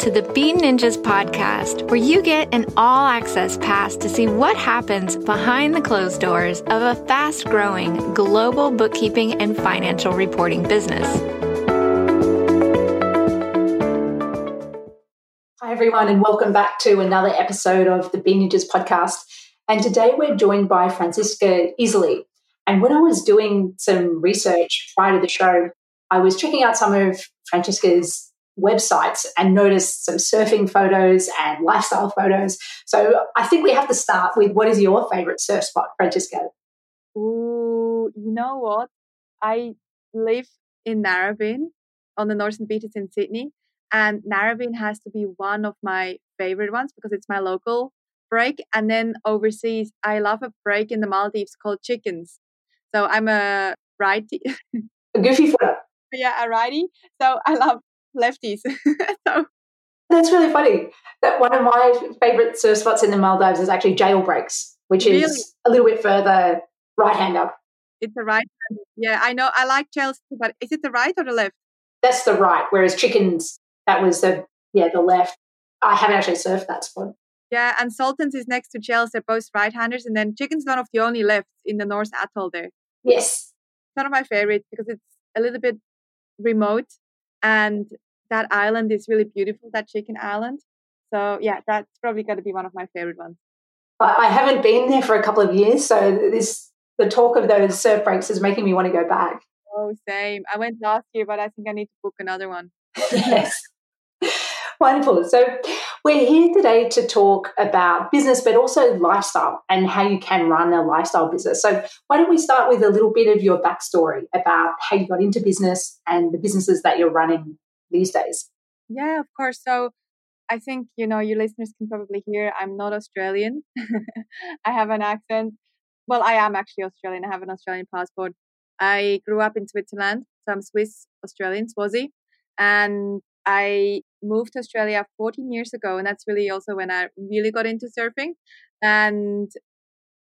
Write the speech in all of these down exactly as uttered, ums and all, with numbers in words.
to the Bean Ninjas podcast, where you get an all-access pass to see what happens behind the closed doors of a fast-growing global bookkeeping and financial reporting business. Hi, everyone, and welcome back to another episode of the Bean Ninjas podcast. And today we're joined by Franziska Iseli. And when I was doing some research prior to the show, I was checking out some of Franziska's websites and noticed some surfing photos and lifestyle photos. So I think we have to start with, what is your favourite surf spot, Franziska? Ooh, you know what? I live in Narrabeen on the northern beaches in Sydney, and Narrabeen has to be one of my favourite ones because it's my local break. And then overseas, I love a break in the Maldives called Chickens. So I'm a righty. A goofy footer. Yeah, a righty. So I love lefties. so That's really funny. That one of my favourite surf spots in the Maldives is actually Jailbreaks, which is really? a little bit further right-hander. It's a right-hander. Yeah, I know. I like Jails, but is it the right or the left? That's the right, whereas Chickens, that was the yeah the left. I haven't actually surfed that spot. Yeah, and Sultans is next to Jails. They're both right-handers, and then Chickens one of the only lefts in the North Atoll there. Yes. It's one of my favourites because it's a little bit remote, and that island is really beautiful, that Chicken Island. So yeah, that's probably going to be one of my favorite ones. I haven't been there for a couple of years, so this the talk of those surf breaks is making me want to go back. Oh, same. I went last year, but I think I need to book another one. Yes. Wonderful. So we're here today to talk about business, but also lifestyle and how you can run a lifestyle business. So why don't we start with a little bit of your backstory about how you got into business and the businesses that you're running these days? Yeah, of course. So I think, you know, your listeners can probably hear I'm not Australian. I have an accent. Well, I am actually Australian. I have an Australian passport. I grew up in Switzerland, so I'm Swiss Australian, Swazi. And I moved to Australia fourteen years ago, and that's really also when I really got into surfing. And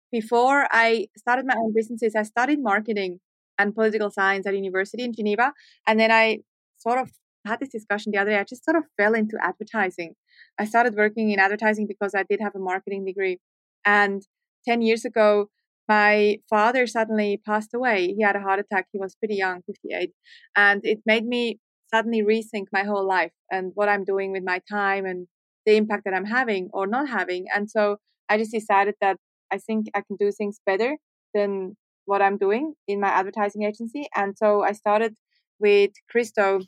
before I started my own businesses, I studied marketing and political science at university in Geneva. And then I sort of had this discussion the other day. I just sort of fell into advertising. I started working in advertising because I did have a marketing degree. And ten years ago, my father suddenly passed away. He had a heart attack. He was pretty young, fifty-eight. And it made me suddenly rethink my whole life and what I'm doing with my time and the impact that I'm having or not having. And so I just decided that I think I can do things better than what I'm doing in my advertising agency. And so I started with Christo,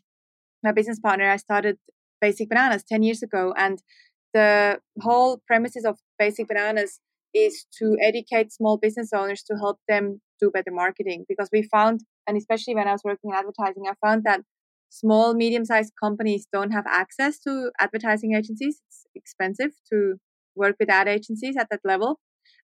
my business partner. I started Basic Bananas ten years ago. And the whole premises of Basic Bananas is to educate small business owners to help them do better marketing. Because we found, and especially when I was working in advertising, I found that small, medium-sized companies don't have access to advertising agencies. It's expensive to work with ad agencies at that level.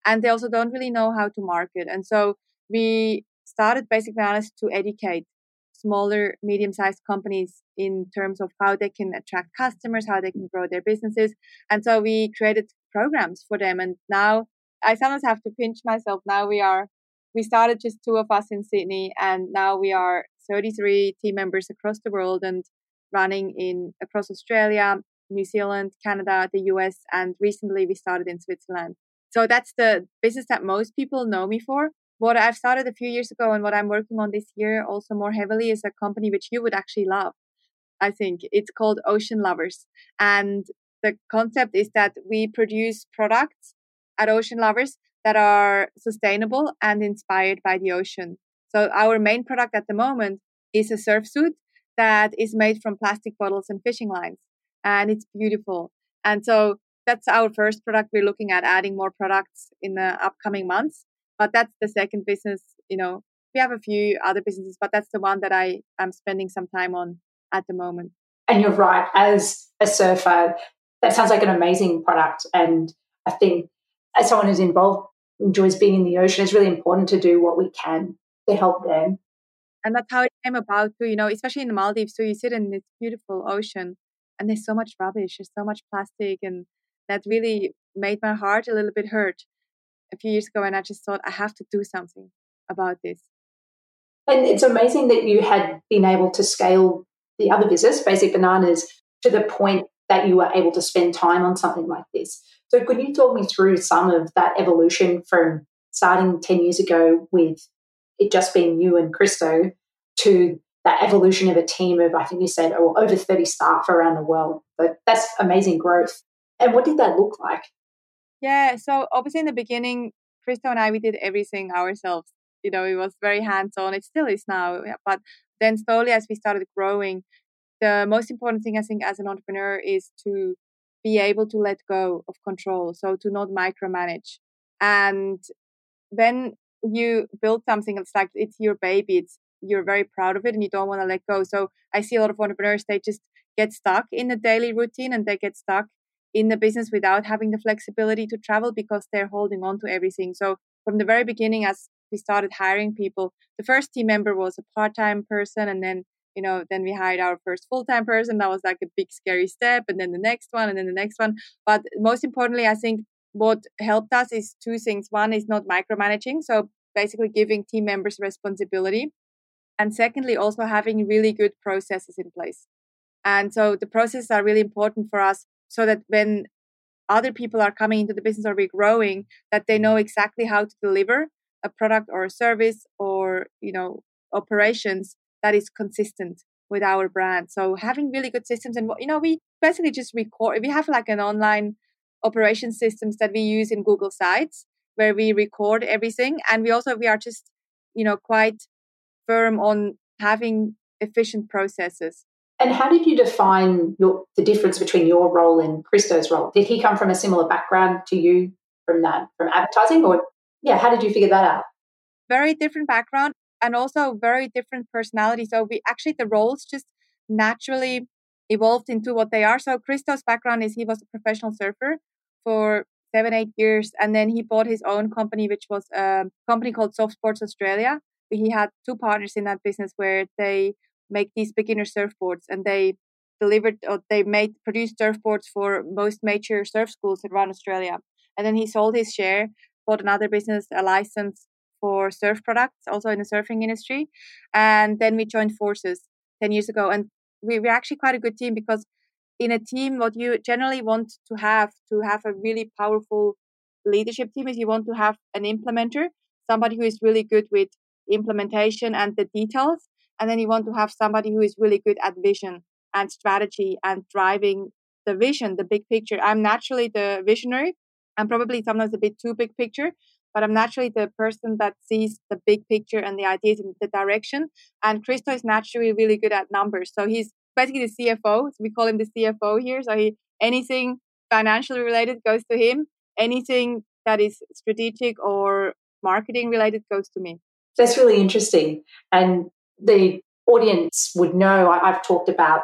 And they also don't really know how to market. And so we started Basic Bananas to educate smaller, medium-sized companies in terms of how they can attract customers, how they can grow their businesses. And so we created programs for them. And now I sometimes have to pinch myself. Now we are, we started just two of us in Sydney, and now we are thirty-three team members across the world and running in across Australia, New Zealand, Canada, the U S, and recently we started in Switzerland. So that's the business that most people know me for. What I've started a few years ago and what I'm working on this year also more heavily is a company which you would actually love, I think. It's called Ocean Lovers. And the concept is that we produce products at Ocean Lovers that are sustainable and inspired by the ocean. So our main product at the moment is a surf suit that is made from plastic bottles and fishing lines. And it's beautiful. And so that's our first product. We're looking at adding more products in the upcoming months. But that's the second business. You know, we have a few other businesses, but that's the one that I am spending some time on at the moment. And you're right. As a surfer, that sounds like an amazing product. And I think as someone who's involved, enjoys being in the ocean, it's really important to do what we can to help them. And that's how it came about too, you know, especially in the Maldives too. You sit in this beautiful ocean and there's so much rubbish, there's so much plastic, and that really made my heart a little bit hurt a few years ago, and I just thought I have to do something about this. And it's amazing that you had been able to scale the other business, Basic Bananas, to the point that you were able to spend time on something like this. So could you talk me through some of that evolution from starting ten years ago with it just being you and Christo to that evolution of a team of, I think you said, oh, over thirty staff around the world? But that's amazing growth. And what did that look like? Yeah, so obviously in the beginning, Christo and I, we did everything ourselves. You know, it was very hands-on. It still is now. But then slowly as we started growing, the most important thing I think as an entrepreneur is to be able to let go of control, so to not micromanage. And when you build something, it's like it's your baby, it's you're very proud of it and you don't want to let go. So I see a lot of entrepreneurs, they just get stuck in the daily routine and they get stuck in the business without having the flexibility to travel because they're holding on to everything. So from the very beginning, as we started hiring people, the first team member was a part-time person, and then you know, then we hired our first full-time person. That was like a big, scary step. And then the next one, and then the next one. But most importantly, I think what helped us is two things. One is not micromanaging. So basically giving team members responsibility. And secondly, also having really good processes in place. And so the processes are really important for us so that when other people are coming into the business or we're growing, that they know exactly how to deliver a product or a service or, you know, operations that is consistent with our brand. So having really good systems, and you know, we basically just record, we have like an online operation systems that we use in Google Sites where we record everything. And we also, we are just, you know, quite firm on having efficient processes. And how did you define your, the difference between your role and Christo's role? Did he come from a similar background to you from that, from advertising, or yeah, how did you figure that out? Very different background. And also very different personality. So we actually, the roles just naturally evolved into what they are. So Christo's background is he was a professional surfer for seven, eight years. And then he bought his own company, which was a company called Soft Sports Australia. He had two partners in that business where they make these beginner surfboards, and they delivered or they made produced surfboards for most major surf schools around Australia. And then he sold his share, bought another business, a license for surf products, also in the surfing industry. And then we joined forces ten years ago. And we were actually quite a good team, because in a team, what you generally want to have to have a really powerful leadership team is you want to have an implementer, somebody who is really good with implementation and the details. And then you want to have somebody who is really good at vision and strategy and driving the vision, the big picture. I'm naturally the visionary. I'm probably sometimes a bit too big picture, but I'm naturally the person that sees the big picture and the ideas and the direction. And Christo is naturally really good at numbers. So he's basically the C F O. So we call him the C F O here. So he, anything financially related goes to him. Anything that is strategic or marketing related goes to me. That's really interesting. And the audience would know, I, I've talked about,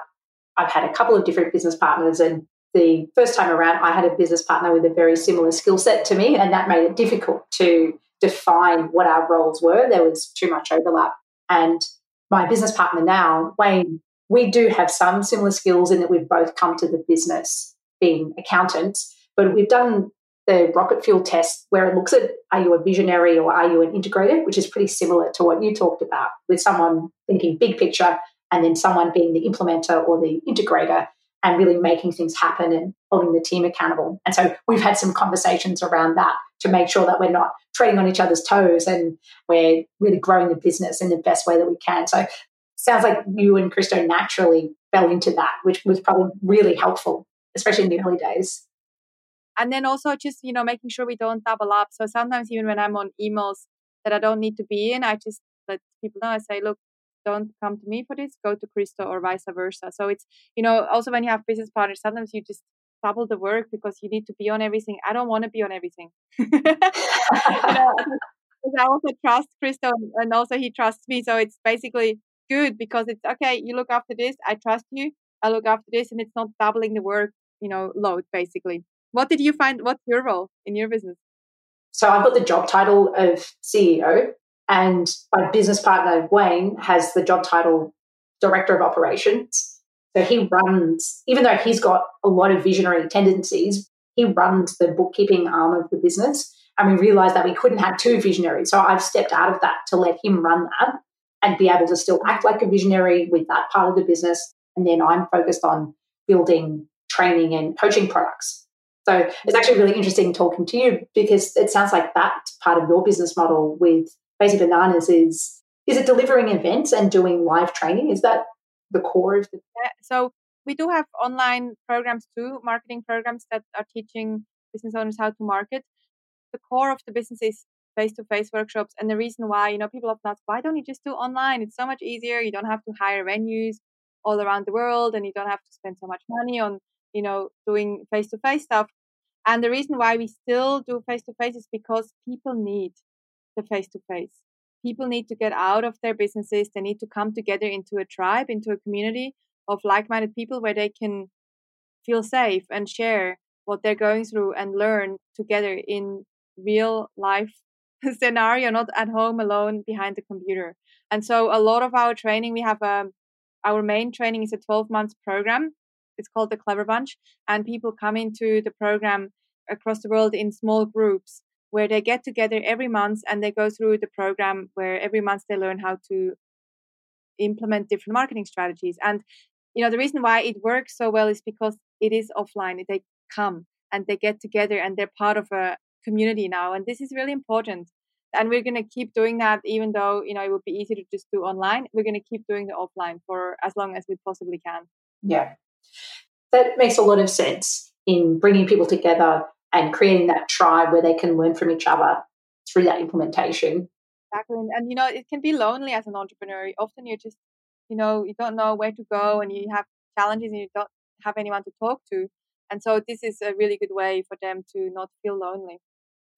I've had a couple of different business partners, and the first time around, I had a business partner with a very similar skill set to me, and that made it difficult to define what our roles were. There was too much overlap. And my business partner now, Wayne, we do have some similar skills in that we've both come to the business being accountants, but we've done the rocket fuel test where it looks at, are you a visionary or are you an integrator, which is pretty similar to what you talked about, with someone thinking big picture and then someone being the implementer or the integrator, and really making things happen and holding the team accountable. And so we've had some conversations around that to make sure that we're not treading on each other's toes and we're really growing the business in the best way that we can. So it sounds like you and Christo naturally fell into that, which was probably really helpful, especially in the early days. And then also just, you know, making sure we don't double up. So sometimes even when I'm on emails that I don't need to be in, I just let people know. I say, look, don't come to me for this, go to Christo, or vice versa. So it's, you know, also when you have business partners, sometimes you just double the work because you need to be on everything. I don't want to be on everything. you know, I also trust Christo, and also he trusts me. So it's basically good because it's, okay, you look after this, I trust you, I look after this, and it's not doubling the work, you know, load basically. What did you find, what's your role in your business? So I've got the job title of C E O. And my business partner, Wayne, has the job title Director of Operations. So he runs, even though he's got a lot of visionary tendencies, he runs the bookkeeping arm of the business. And we realised that we couldn't have two visionaries. So I've stepped out of that to let him run that and be able to still act like a visionary with that part of the business. And then I'm focused on building training and coaching products. So it's actually really interesting talking to you, because it sounds like that part of your business model with Basic Bananas is, is it delivering events and doing live training? Is that the core of the... Yeah, so we do have online programs too, marketing programs that are teaching business owners how to market. The core of the business is face-to-face workshops. And the reason why, you know, people often ask, why don't you just do online? It's so much easier. You don't have to hire venues all around the world, and you don't have to spend so much money on, you know, doing face-to-face stuff. And the reason why we still do face-to-face is because people need the face-to-face. People need to get out of their businesses. They need to come together into a tribe, into a community of like-minded people where they can feel safe and share what they're going through and learn together in real life scenario, not at home alone behind the computer. And so a lot of our training, we have a, our main training is a twelve-month program. It's called the Clever Bunch, and people come into the program across the world in small groups where they get together every month and they go through the program where every month they learn how to implement different marketing strategies. And, you know, the reason why it works so well is because it is offline. They come and they get together and they're part of a community now. And this is really important. And we're going to keep doing that, even though, you know, it would be easy to just do online. We're going to keep doing the offline for as long as we possibly can. Yeah. That makes a lot of sense in bringing people together and creating that tribe where they can learn from each other through that implementation. Exactly. And, you know, it can be lonely as an entrepreneur. Often you're just, you know, you don't know where to go and you have challenges and you don't have anyone to talk to. And so this is a really good way for them to not feel lonely.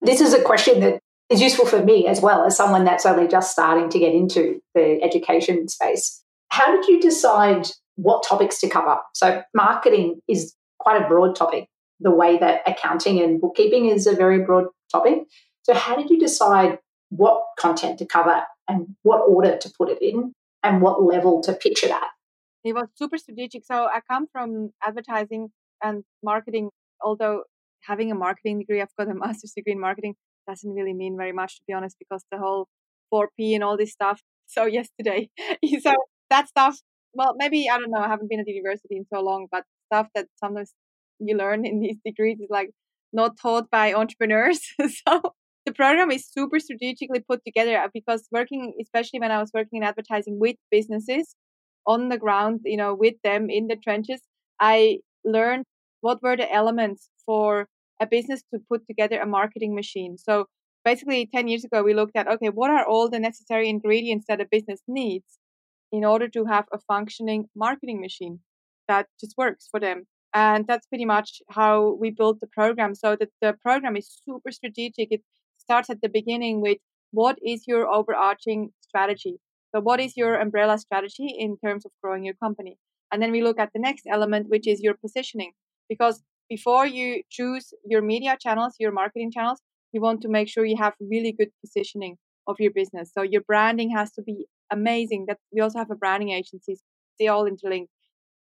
This is a question that is useful for me as well as someone that's only just starting to get into the education space. How did you decide what topics to cover? So marketing is quite a broad topic, the way that accounting and bookkeeping is a very broad topic. So how did you decide what content to cover and what order to put it in and what level to pitch it at? It was super strategic. So I come from advertising and marketing, although having a marketing degree, I've got a master's degree in marketing, doesn't really mean very much, to be honest, because the whole four P and all this stuff. So yesterday, so that stuff, well, maybe, I don't know, I haven't been at university in so long, but stuff that sometimes you learn in these degrees is like not taught by entrepreneurs. So the program is super strategically put together, because working, especially when I was working in advertising with businesses on the ground, you know, with them in the trenches, I learned what were the elements for a business to put together a marketing machine. So basically ten years ago, we looked at, okay, what are all the necessary ingredients that a business needs in order to have a functioning marketing machine that just works for them? And that's pretty much how we built the program. So that the program is super strategic. It starts at the beginning with what is your overarching strategy? So what is your umbrella strategy in terms of growing your company? And then we look at the next element, which is your positioning. Because before you choose your media channels, your marketing channels, you want to make sure you have really good positioning of your business. So your branding has to be amazing. That we also have a branding agency. They all interlink.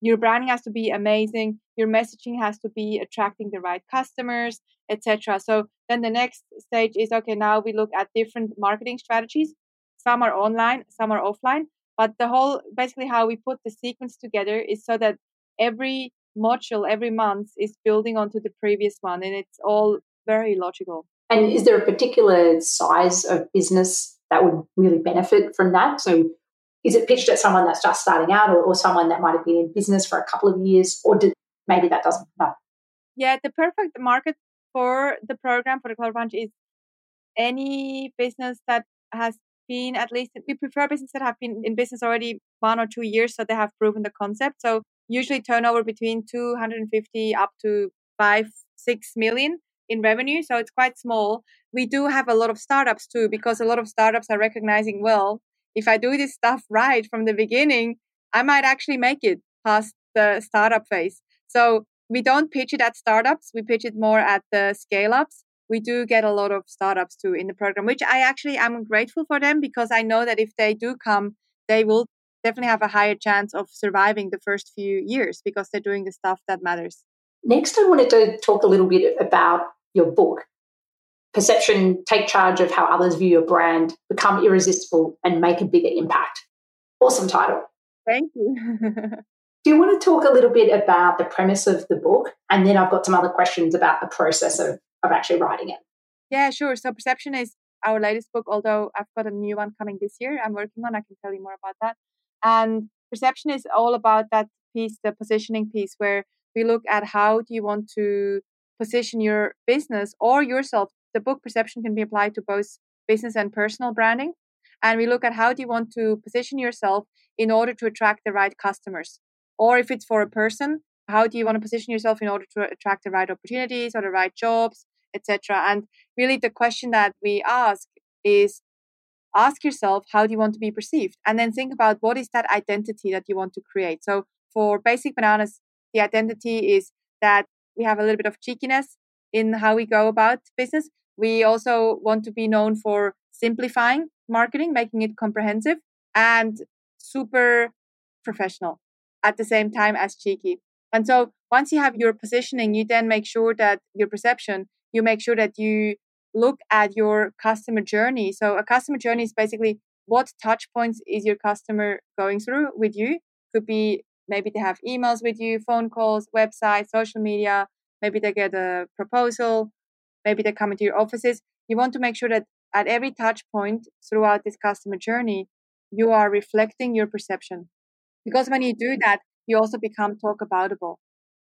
Your branding has to be amazing. Your messaging has to be attracting the right customers, et cetera. So then the next stage is, okay, now we look at different marketing strategies. Some are online, some are offline. But the whole, basically how we put the sequence together is so that every module, every month is building onto the previous one. And it's all very logical. And is there a particular size of business that would really benefit from that? So is it pitched at someone that's just starting out, or, or someone that might have been in business for a couple of years, or did, maybe that doesn't matter? Yeah, the perfect market for the program, for the Clever Bunch, is any business that has been at least, we prefer businesses that have been in business already one or two years, so they have proven the concept. So usually turnover between two hundred fifty up to five, six million in revenue. So it's quite small. We do have a lot of startups too, because a lot of startups are recognizing, well, if I do this stuff right from the beginning, I might actually make it past the startup phase. So we don't pitch it at startups. We pitch it more at the scale-ups. We do get a lot of startups too in the program, which I actually am grateful for them, because I know that if they do come, they will definitely have a higher chance of surviving the first few years, because they're doing the stuff that matters. Next, I wanted to talk a little bit about your book, Perception, Take Charge of How Others View Your Brand, Become Irresistible and Make a Bigger Impact. Awesome title. Thank you. Do you want to talk a little bit about the premise of the book? And then I've got some other questions about the process of, of actually writing it. Yeah, sure. So Perception is our latest book, although I've got a new one coming this year I'm working on. I can tell you more about that. And Perception is all about that piece, the positioning piece, where we look at how do you want to position your business or yourself. The book Perception can be applied to both business and personal branding. And we look at how do you want to position yourself in order to attract the right customers. Or if it's for a person, how do you want to position yourself in order to attract the right opportunities or the right jobs, et cetera. And really the question that we ask is, ask yourself, how do you want to be perceived? And then think about what is that identity that you want to create. So for Basic Bananas, the identity is that we have a little bit of cheekiness in how we go about business. We also want to be known for simplifying marketing, making it comprehensive and super professional at the same time as cheeky. And so once you have your positioning, you then make sure that your perception, you make sure that you look at your customer journey. So a customer journey is basically what touch points is your customer going through with you. Could be maybe they have emails with you, phone calls, websites, social media. Maybe they get a proposal. Maybe they come into your offices. You want to make sure that at every touch point throughout this customer journey, you are reflecting your perception. Because when you do that, you also become talk aboutable.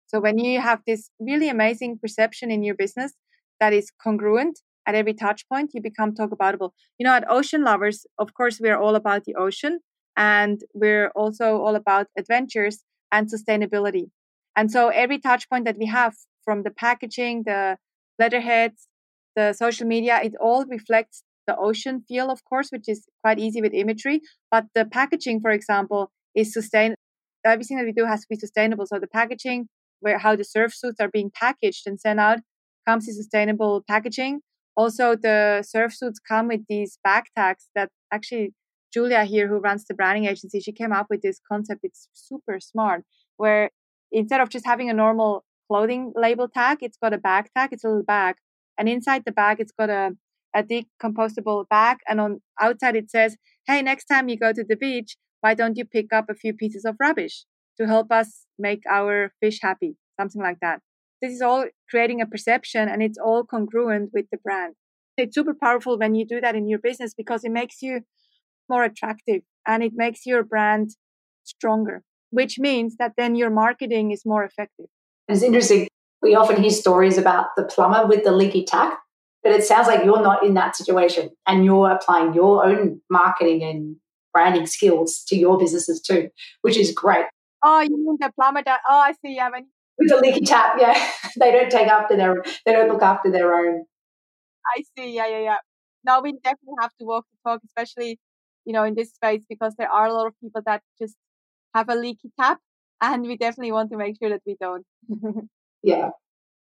So when you have this really amazing perception in your business that is congruent at every touch point, you become talk aboutable. You know, at Ocean Lovers, of course, we're all about the ocean and we're also all about adventures and sustainability. And so every touch point that we have, from the packaging, the letterheads, the social media, it all reflects the ocean feel, of course, which is quite easy with imagery. But the packaging, for example, is sustain. Everything that we do has to be sustainable. So the packaging, where how the surf suits are being packaged and sent out, comes in sustainable packaging. Also, the surf suits come with these bag tags that actually Julia here, who runs the branding agency, she came up with this concept. It's super smart, where instead of just having a normal clothing label tag, it's got a bag tag. It's a little bag, and inside the bag, it's got a a decomposable bag, and on outside it says, "Hey, next time you go to the beach, why don't you pick up a few pieces of rubbish to help us make our fish happy?" Something like that. This is all creating a perception and it's all congruent with the brand. It's super powerful when you do that in your business because it makes you more attractive and it makes your brand stronger, which means that then your marketing is more effective. It's interesting. We often hear stories about the plumber with the leaky tap, but it sounds like you're not in that situation and you're applying your own marketing and branding skills to your businesses too, which is great. Oh, you mean the plumber that, oh, I see. Yeah, when... With the leaky tap, yeah. They don't take after their, they don't look after their own. I see, yeah, yeah, yeah. No, we definitely have to walk the talk, especially, you know, in this space because there are a lot of people that just have a leaky tap and we definitely want to make sure that we don't. Yeah.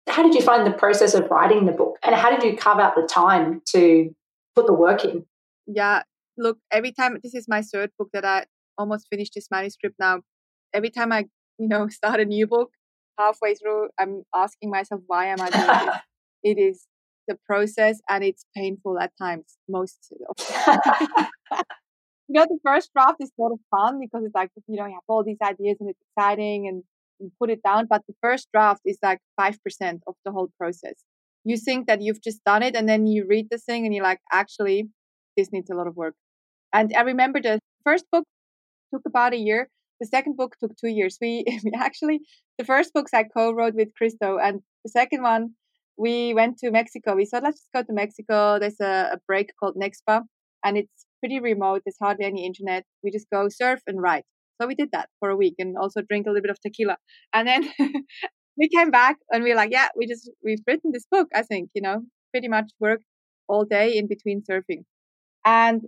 How did you find the process of writing the book and how did you carve out the time to put the work in? Yeah. Look, every time, this is my third book that I almost finished this manuscript now. Every time I, you know, start a new book, halfway through, I'm asking myself, why am I doing this? It is the process and it's painful at times, most of the time. You know, the first draft is sort of fun because it's like, you know, you have all these ideas and it's exciting and you put it down. But the first draft is like five percent of the whole process. You think that you've just done it and then you read the thing and you're like, actually, this needs a lot of work. And I remember the first book took about a year. The second book took two years. We, we actually, the first books I co-wrote with Christo, and the second one, we went to Mexico. We thought, let's just go to Mexico. There's a, a break called Nexpa, and it's pretty remote. There's hardly any internet. We just go surf and write. So we did that for a week and also drink a little bit of tequila. And then we came back and we were like, yeah, we just, we've written this book, I think, you know, pretty much worked all day in between surfing. And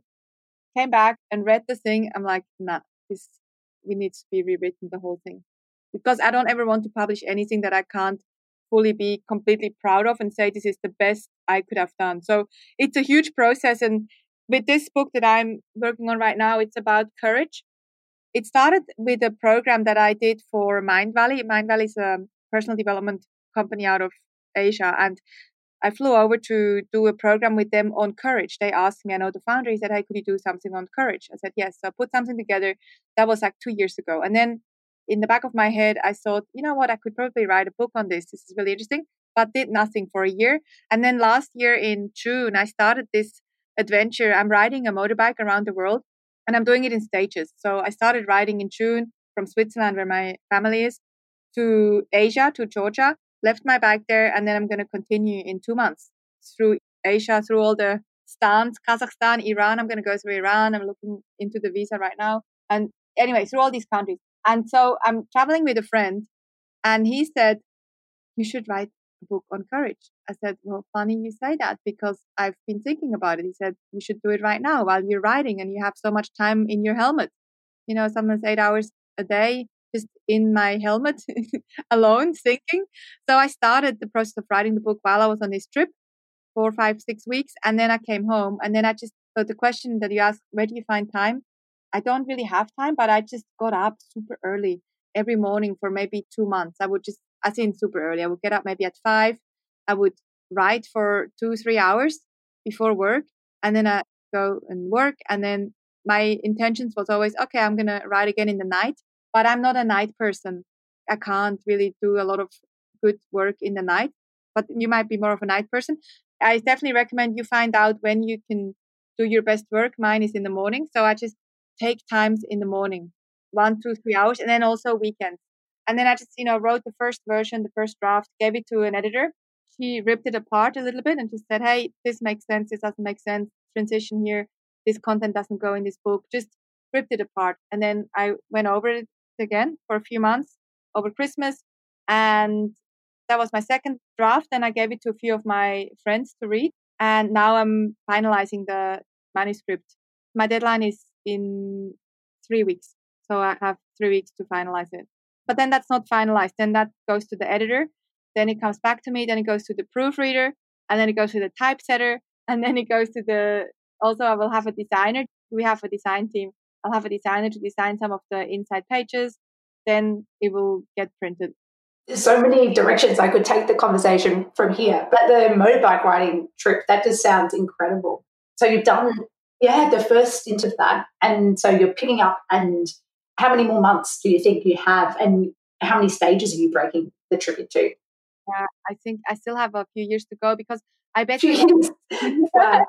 came back and read the thing. I'm like, nah, this, we need to be rewritten the whole thing because I don't ever want to publish anything that I can't fully be completely proud of and say this is the best I could have done. So it's a huge process. And with this book that I'm working on right now, it's about courage. It started with a program that I did for Mindvalley. Mindvalley is a personal development company out of Asia. And I flew over to do a program with them on courage. They asked me, I know the founder, he said, hey, could you do something on courage? I said, yes. So I put something together. That was like two years ago. And then in the back of my head, I thought, you know what, I could probably write a book on this. This is really interesting, but did nothing for a year. And then last year in June, I started this adventure. I'm riding a motorbike around the world and I'm doing it in stages. So I started riding in June from Switzerland, where my family is, to Asia, to Georgia, left my bike there. And then I'm going to continue in two months through Asia, through all the stands, Kazakhstan, Iran. I'm going to go through Iran. I'm looking into the visa right now. And anyway, through all these countries. And so I'm traveling with a friend and he said, you should write a book on courage. I said, well, funny you say that because I've been thinking about it. He said, you should do it right now while you're riding and you have so much time in your helmet. You know, sometimes eight hours a day just in my helmet alone thinking. So I started the process of writing the book while I was on this trip, four, five, six weeks. And then I came home and then I just, so the question that you asked, where do you find time? I don't really have time, but I just got up super early every morning for maybe two months. I would just, I think super early. I would get up maybe at five. I would write for two, three hours before work. And then I go and work. And then my intentions was always, okay, I'm going to write again in the night, but I'm not a night person. I can't really do a lot of good work in the night, but you might be more of a night person. I definitely recommend you find out when you can do your best work. Mine is in the morning. So I just take times in the morning, one, two, three hours, and then also weekends. And then I just, you know, wrote the first version, the first draft, gave it to an editor. She ripped it apart a little bit and just said, hey, this makes sense. This doesn't make sense. Transition here. This content doesn't go in this book. Just ripped it apart. And then I went over it again for a few months over Christmas. And that was my second draft. And I gave it to a few of my friends to read. And now I'm finalizing the manuscript. My deadline is in three weeks. So I have three weeks to finalize it. But then that's not finalized. Then that goes to the editor. Then it comes back to me. Then it goes to the proofreader. And then it goes to the typesetter. And then it goes to the, also I will have a designer. We have a design team. I'll have a designer to design some of the inside pages. Then it will get printed. There's so many directions I could take the conversation from here. But the motorbike riding trip, that just sounds incredible. So you've done, yeah, the first stint of that. And so you're picking up, and how many more months do you think you have, and how many stages are you breaking the trip into? Yeah, I think I still have a few years to go because I bet you uh,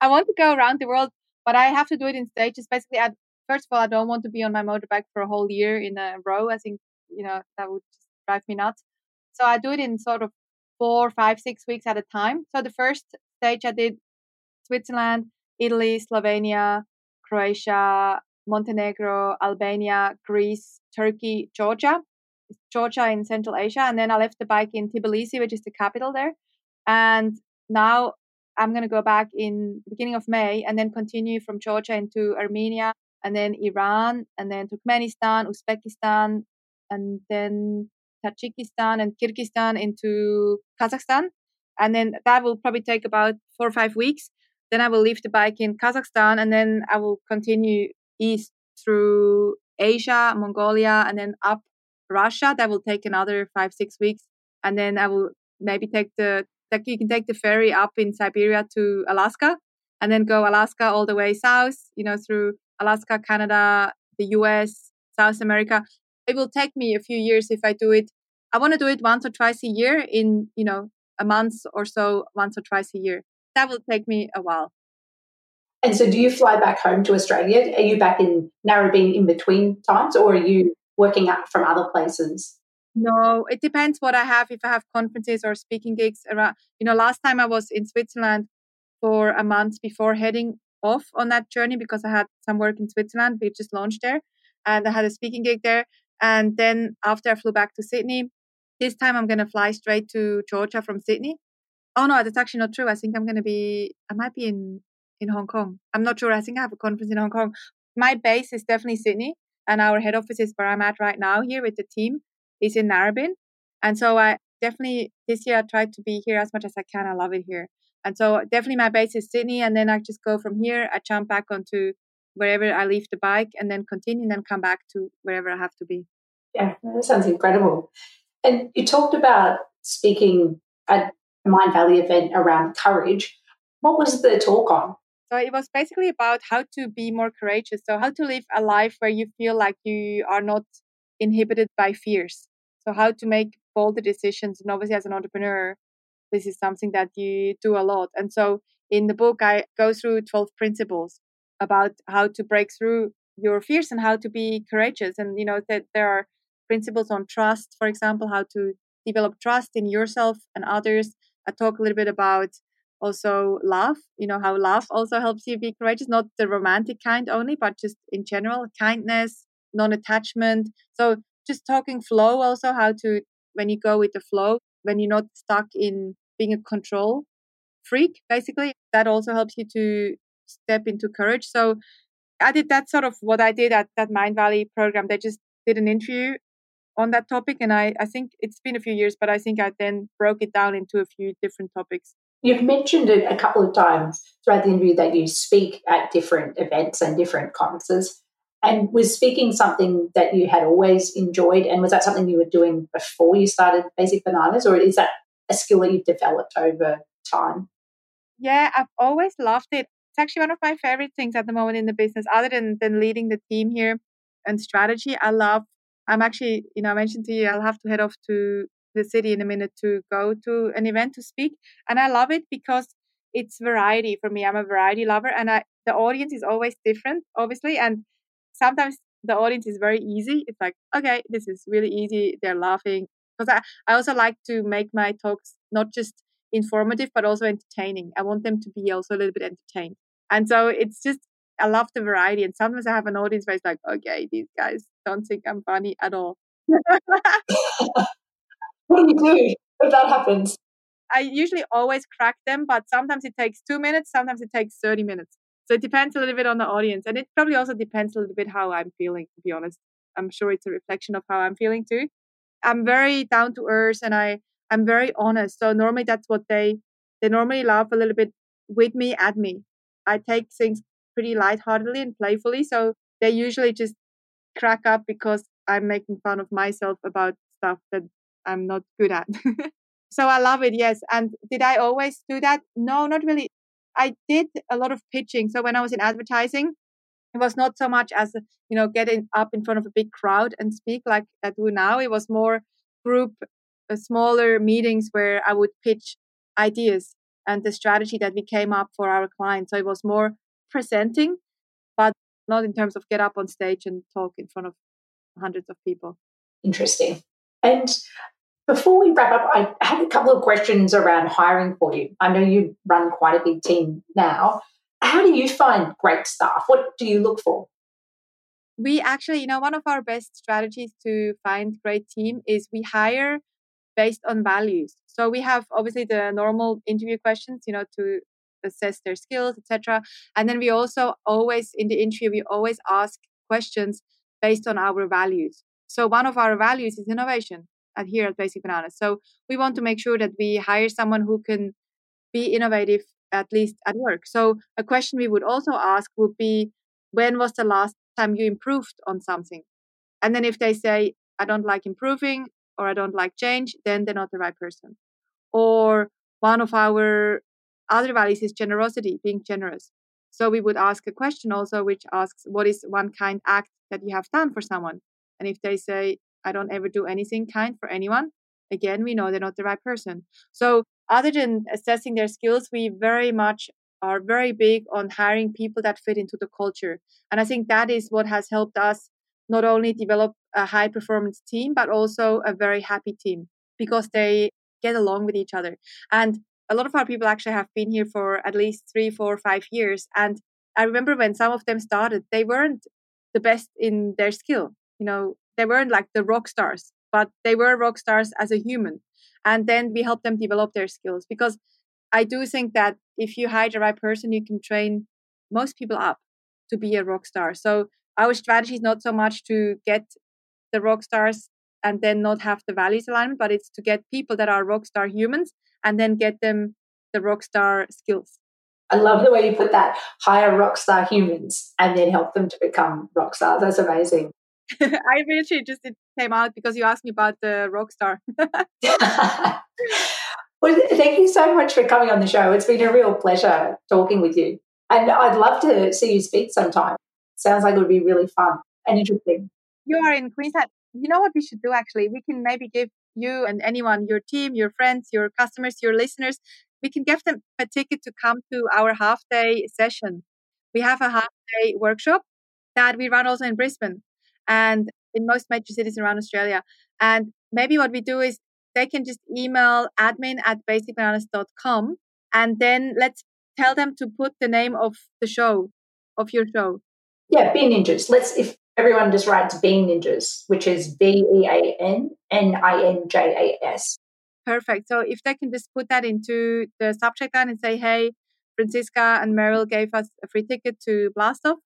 I want to go around the world, but I have to do it in stages. Basically, I, first of all, I don't want to be on my motorbike for a whole year in a row. I think, you know, that would just drive me nuts. So I do it in sort of four, five, six weeks at a time. So the first stage I did Switzerland, Italy, Slovenia, Croatia, Montenegro, Albania, Greece, Turkey, Georgia, Georgia in Central Asia. And then I left the bike in Tbilisi, which is the capital there. And now I'm going to go back in the beginning of May and then continue from Georgia into Armenia and then Iran and then Turkmenistan, Uzbekistan, and then Tajikistan and Kyrgyzstan into Kazakhstan. And then that will probably take about four or five weeks. Then I will leave the bike in Kazakhstan and then I will continue east through Asia, Mongolia, and then up Russia. That will take another five, six weeks. And then I will maybe take the, like you can take the ferry up in Siberia to Alaska and then go Alaska all the way south, you know, through Alaska, Canada, the U S, South America. It will take me a few years if I do it. I want to do it once or twice a year in, you know, a month or so, once or twice a year. That will take me a while. And so do you fly back home to Australia? Are you back in Narrabeen in between times, or are you working out from other places? No, it depends what I have, if I have conferences or speaking gigs around. You know, last time I was in Switzerland for a month before heading off on that journey because I had some work in Switzerland. We just launched there and I had a speaking gig there. And then after I flew back to Sydney, this time I'm going to fly straight to Georgia from Sydney. Oh, no, that's actually not true. I think I'm going to be, I might be in... in Hong Kong. I'm not sure. I think I have a conference in Hong Kong. My base is definitely Sydney and our head office is where I'm at right now here with the team is in Narrabeen. And so I definitely, this year I tried to be here as much as I can. I love it here. And so definitely my base is Sydney and then I just go from here. I jump back onto wherever I leave the bike and then continue and then come back to wherever I have to be. Yeah, that sounds incredible. And you talked about speaking at a Mindvalley event around courage. What was the talk on? So it was basically about how to be more courageous. So how to live a life where you feel like you are not inhibited by fears. So how to make bolder decisions. And obviously as an entrepreneur, this is something that you do a lot. And so in the book, I go through twelve principles about how to break through your fears and how to be courageous. And, you know, that there are principles on trust, for example, how to develop trust in yourself and others. I talk a little bit about also love, you know, how love also helps you be courageous, not the romantic kind only, but just in general, kindness, non-attachment. So just talking flow also, how to, when you go with the flow, when you're not stuck in being a control freak, basically, that also helps you to step into courage. So I did that sort of what I did at that Mindvalley program. They just did an interview on that topic. And I, I think it's been a few years, but I think I then broke it down into a few different topics. You've mentioned it a couple of times throughout the interview that you speak at different events and different conferences. And was speaking something that you had always enjoyed? And was that something you were doing before you started Basic Bananas? Or is that a skill that you've developed over time? Yeah, I've always loved it. It's actually one of my favorite things at the moment in the business, other than, than leading the team here and strategy. I love, I'm actually, you know, I mentioned to you, I'll have to head off to the city in a minute to go to an event to speak. And I love it because it's variety for me. I'm a variety lover, and I, the audience is always different, obviously. And sometimes the audience is very easy. It's like, okay, this is really easy. They're laughing. Because I, I also like to make my talks not just informative, but also entertaining. I want them to be also a little bit entertained. And so it's just, I love the variety. And sometimes I have an audience where it's like, okay, these guys don't think I'm funny at all. What do you do if that happens? I usually always crack them, but sometimes it takes two minutes. Sometimes it takes thirty minutes. So it depends a little bit on the audience. And it probably also depends a little bit how I'm feeling, to be honest. I'm sure it's a reflection of how I'm feeling too. I'm very down to earth, and I, I'm very honest. So normally that's what they, they normally laugh a little bit with me, at me. I take things pretty lightheartedly and playfully. So they usually just crack up because I'm making fun of myself about stuff that I'm not good at. So I love it, yes. And did I always do that? No, not really. I did a lot of pitching. So when I was in advertising, it was not so much as, you know, getting up in front of a big crowd and speak like I do now. It was more group, uh, smaller meetings where I would pitch ideas and the strategy that we came up for our clients. So it was more presenting, but not in terms of get up on stage and talk in front of hundreds of people. Interesting. And before we wrap up, I had a couple of questions around hiring for you. I know you run quite a big team now. How do you find great staff? What do you look for? We actually, you know, one of our best strategies to find great team is we hire based on values. So we have obviously the normal interview questions, you know, to assess their skills, et cetera. And then we also always, in the interview, we always ask questions based on our values. So one of our values is innovation. Here at Basic Bananas. So we want to make sure that we hire someone who can be innovative, at least at work. So a question we would also ask would be, when was the last time you improved on something? And then if they say, I don't like improving, or I don't like change, then they're not the right person. Or one of our other values is generosity, being generous. So we would ask a question also, which asks, what is one kind act that you have done for someone? And if they say, I don't ever do anything kind for anyone, again, we know they're not the right person. So other than assessing their skills, we very much are very big on hiring people that fit into the culture. And I think that is what has helped us not only develop a high performance team, but also a very happy team, because they get along with each other. And a lot of our people actually have been here for at least three, four, five years. And I remember when some of them started, they weren't the best in their skill, you know. They weren't like the rock stars, but they were rock stars as a human. And then we helped them develop their skills, because I do think that if you hire the right person, you can train most people up to be a rock star. So our strategy is not so much to get the rock stars and then not have the values alignment, but it's to get people that are rock star humans and then get them the rock star skills. I love the way you put that. Hire rock star humans and then help them to become rock stars. That's amazing. I really just it came out because you asked me about the rock star. Well, thank you so much for coming on the show. It's been a real pleasure talking with you. And I'd love to see you speak sometime. Sounds like it would be really fun and interesting. You are in Queensland. You know what we should do, actually? We can maybe give you and anyone, your team, your friends, your customers, your listeners, we can give them a ticket to come to our half-day session. We have a half-day workshop that we run also in Brisbane and in most major cities around Australia. And maybe what we do is they can just email admin at basic bananas dot com and then let's tell them to put the name of the show, of your show. Yeah, Bean Ninjas. Let's, if everyone just writes Bean Ninjas, which is B E A N N I N J A S. Perfect. So if they can just put that into the subject line and say, hey, Franziska and Meryl gave us a free ticket to Blast Off,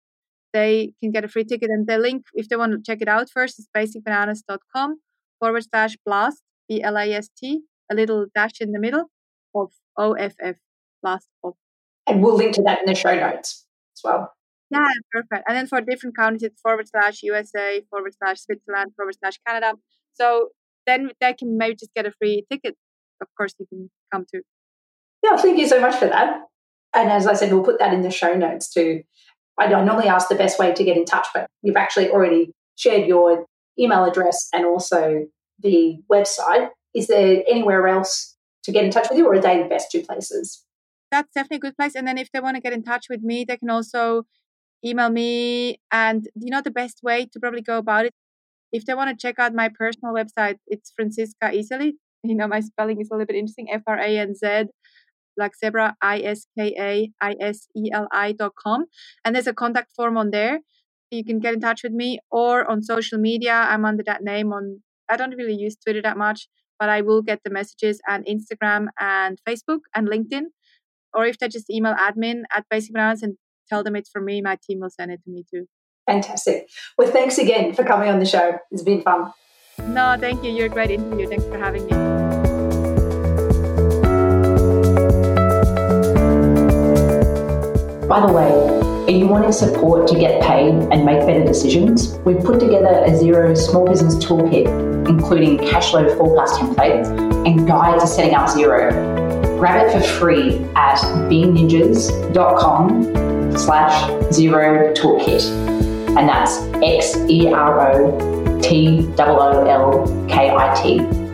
they can get a free ticket. And the link, if they want to check it out first, is basic bananas dot com forward slash blast, B L A S T, a little dash in the middle of O F F, Blast Off. And we'll link to that in the show notes as well. Yeah, perfect. And then for different countries, it's forward slash U S A, forward slash Switzerland, forward slash Canada. So then they can maybe just get a free ticket. Of course, you can come too. Yeah, thank you so much for that. And as I said, we'll put that in the show notes too. I normally ask the best way to get in touch, but you've actually already shared your email address and also the website. Is there anywhere else to get in touch with you, or are they the best two places? That's definitely a good place. And then if they want to get in touch with me, they can also email me. And you know the best way to probably go about it, if they want to check out my personal website, it's Franziska Iseli. You know, my spelling is a little bit interesting. F R A N Z, like zebra, I S K A I S E L I dot com. And there's a contact form on there. You can get in touch with me, or on social media. I'm under that name on, I don't really use Twitter that much, but I will get the messages, and Instagram and Facebook and LinkedIn. Or if they just email admin at Basic Bananas and tell them it's for me, my team will send it to me too. Fantastic. Well, thanks again for coming on the show. It's been fun. No, thank you. You're a great interview. Thanks for having me. By the way, are you wanting support to get paid and make better decisions? We've put together a Xero small business toolkit, including cash flow forecast templates and guide to setting up Xero. Grab it for free at bean ninjas dot com slash Xero toolkit. And that's X E R O T O O L K I T.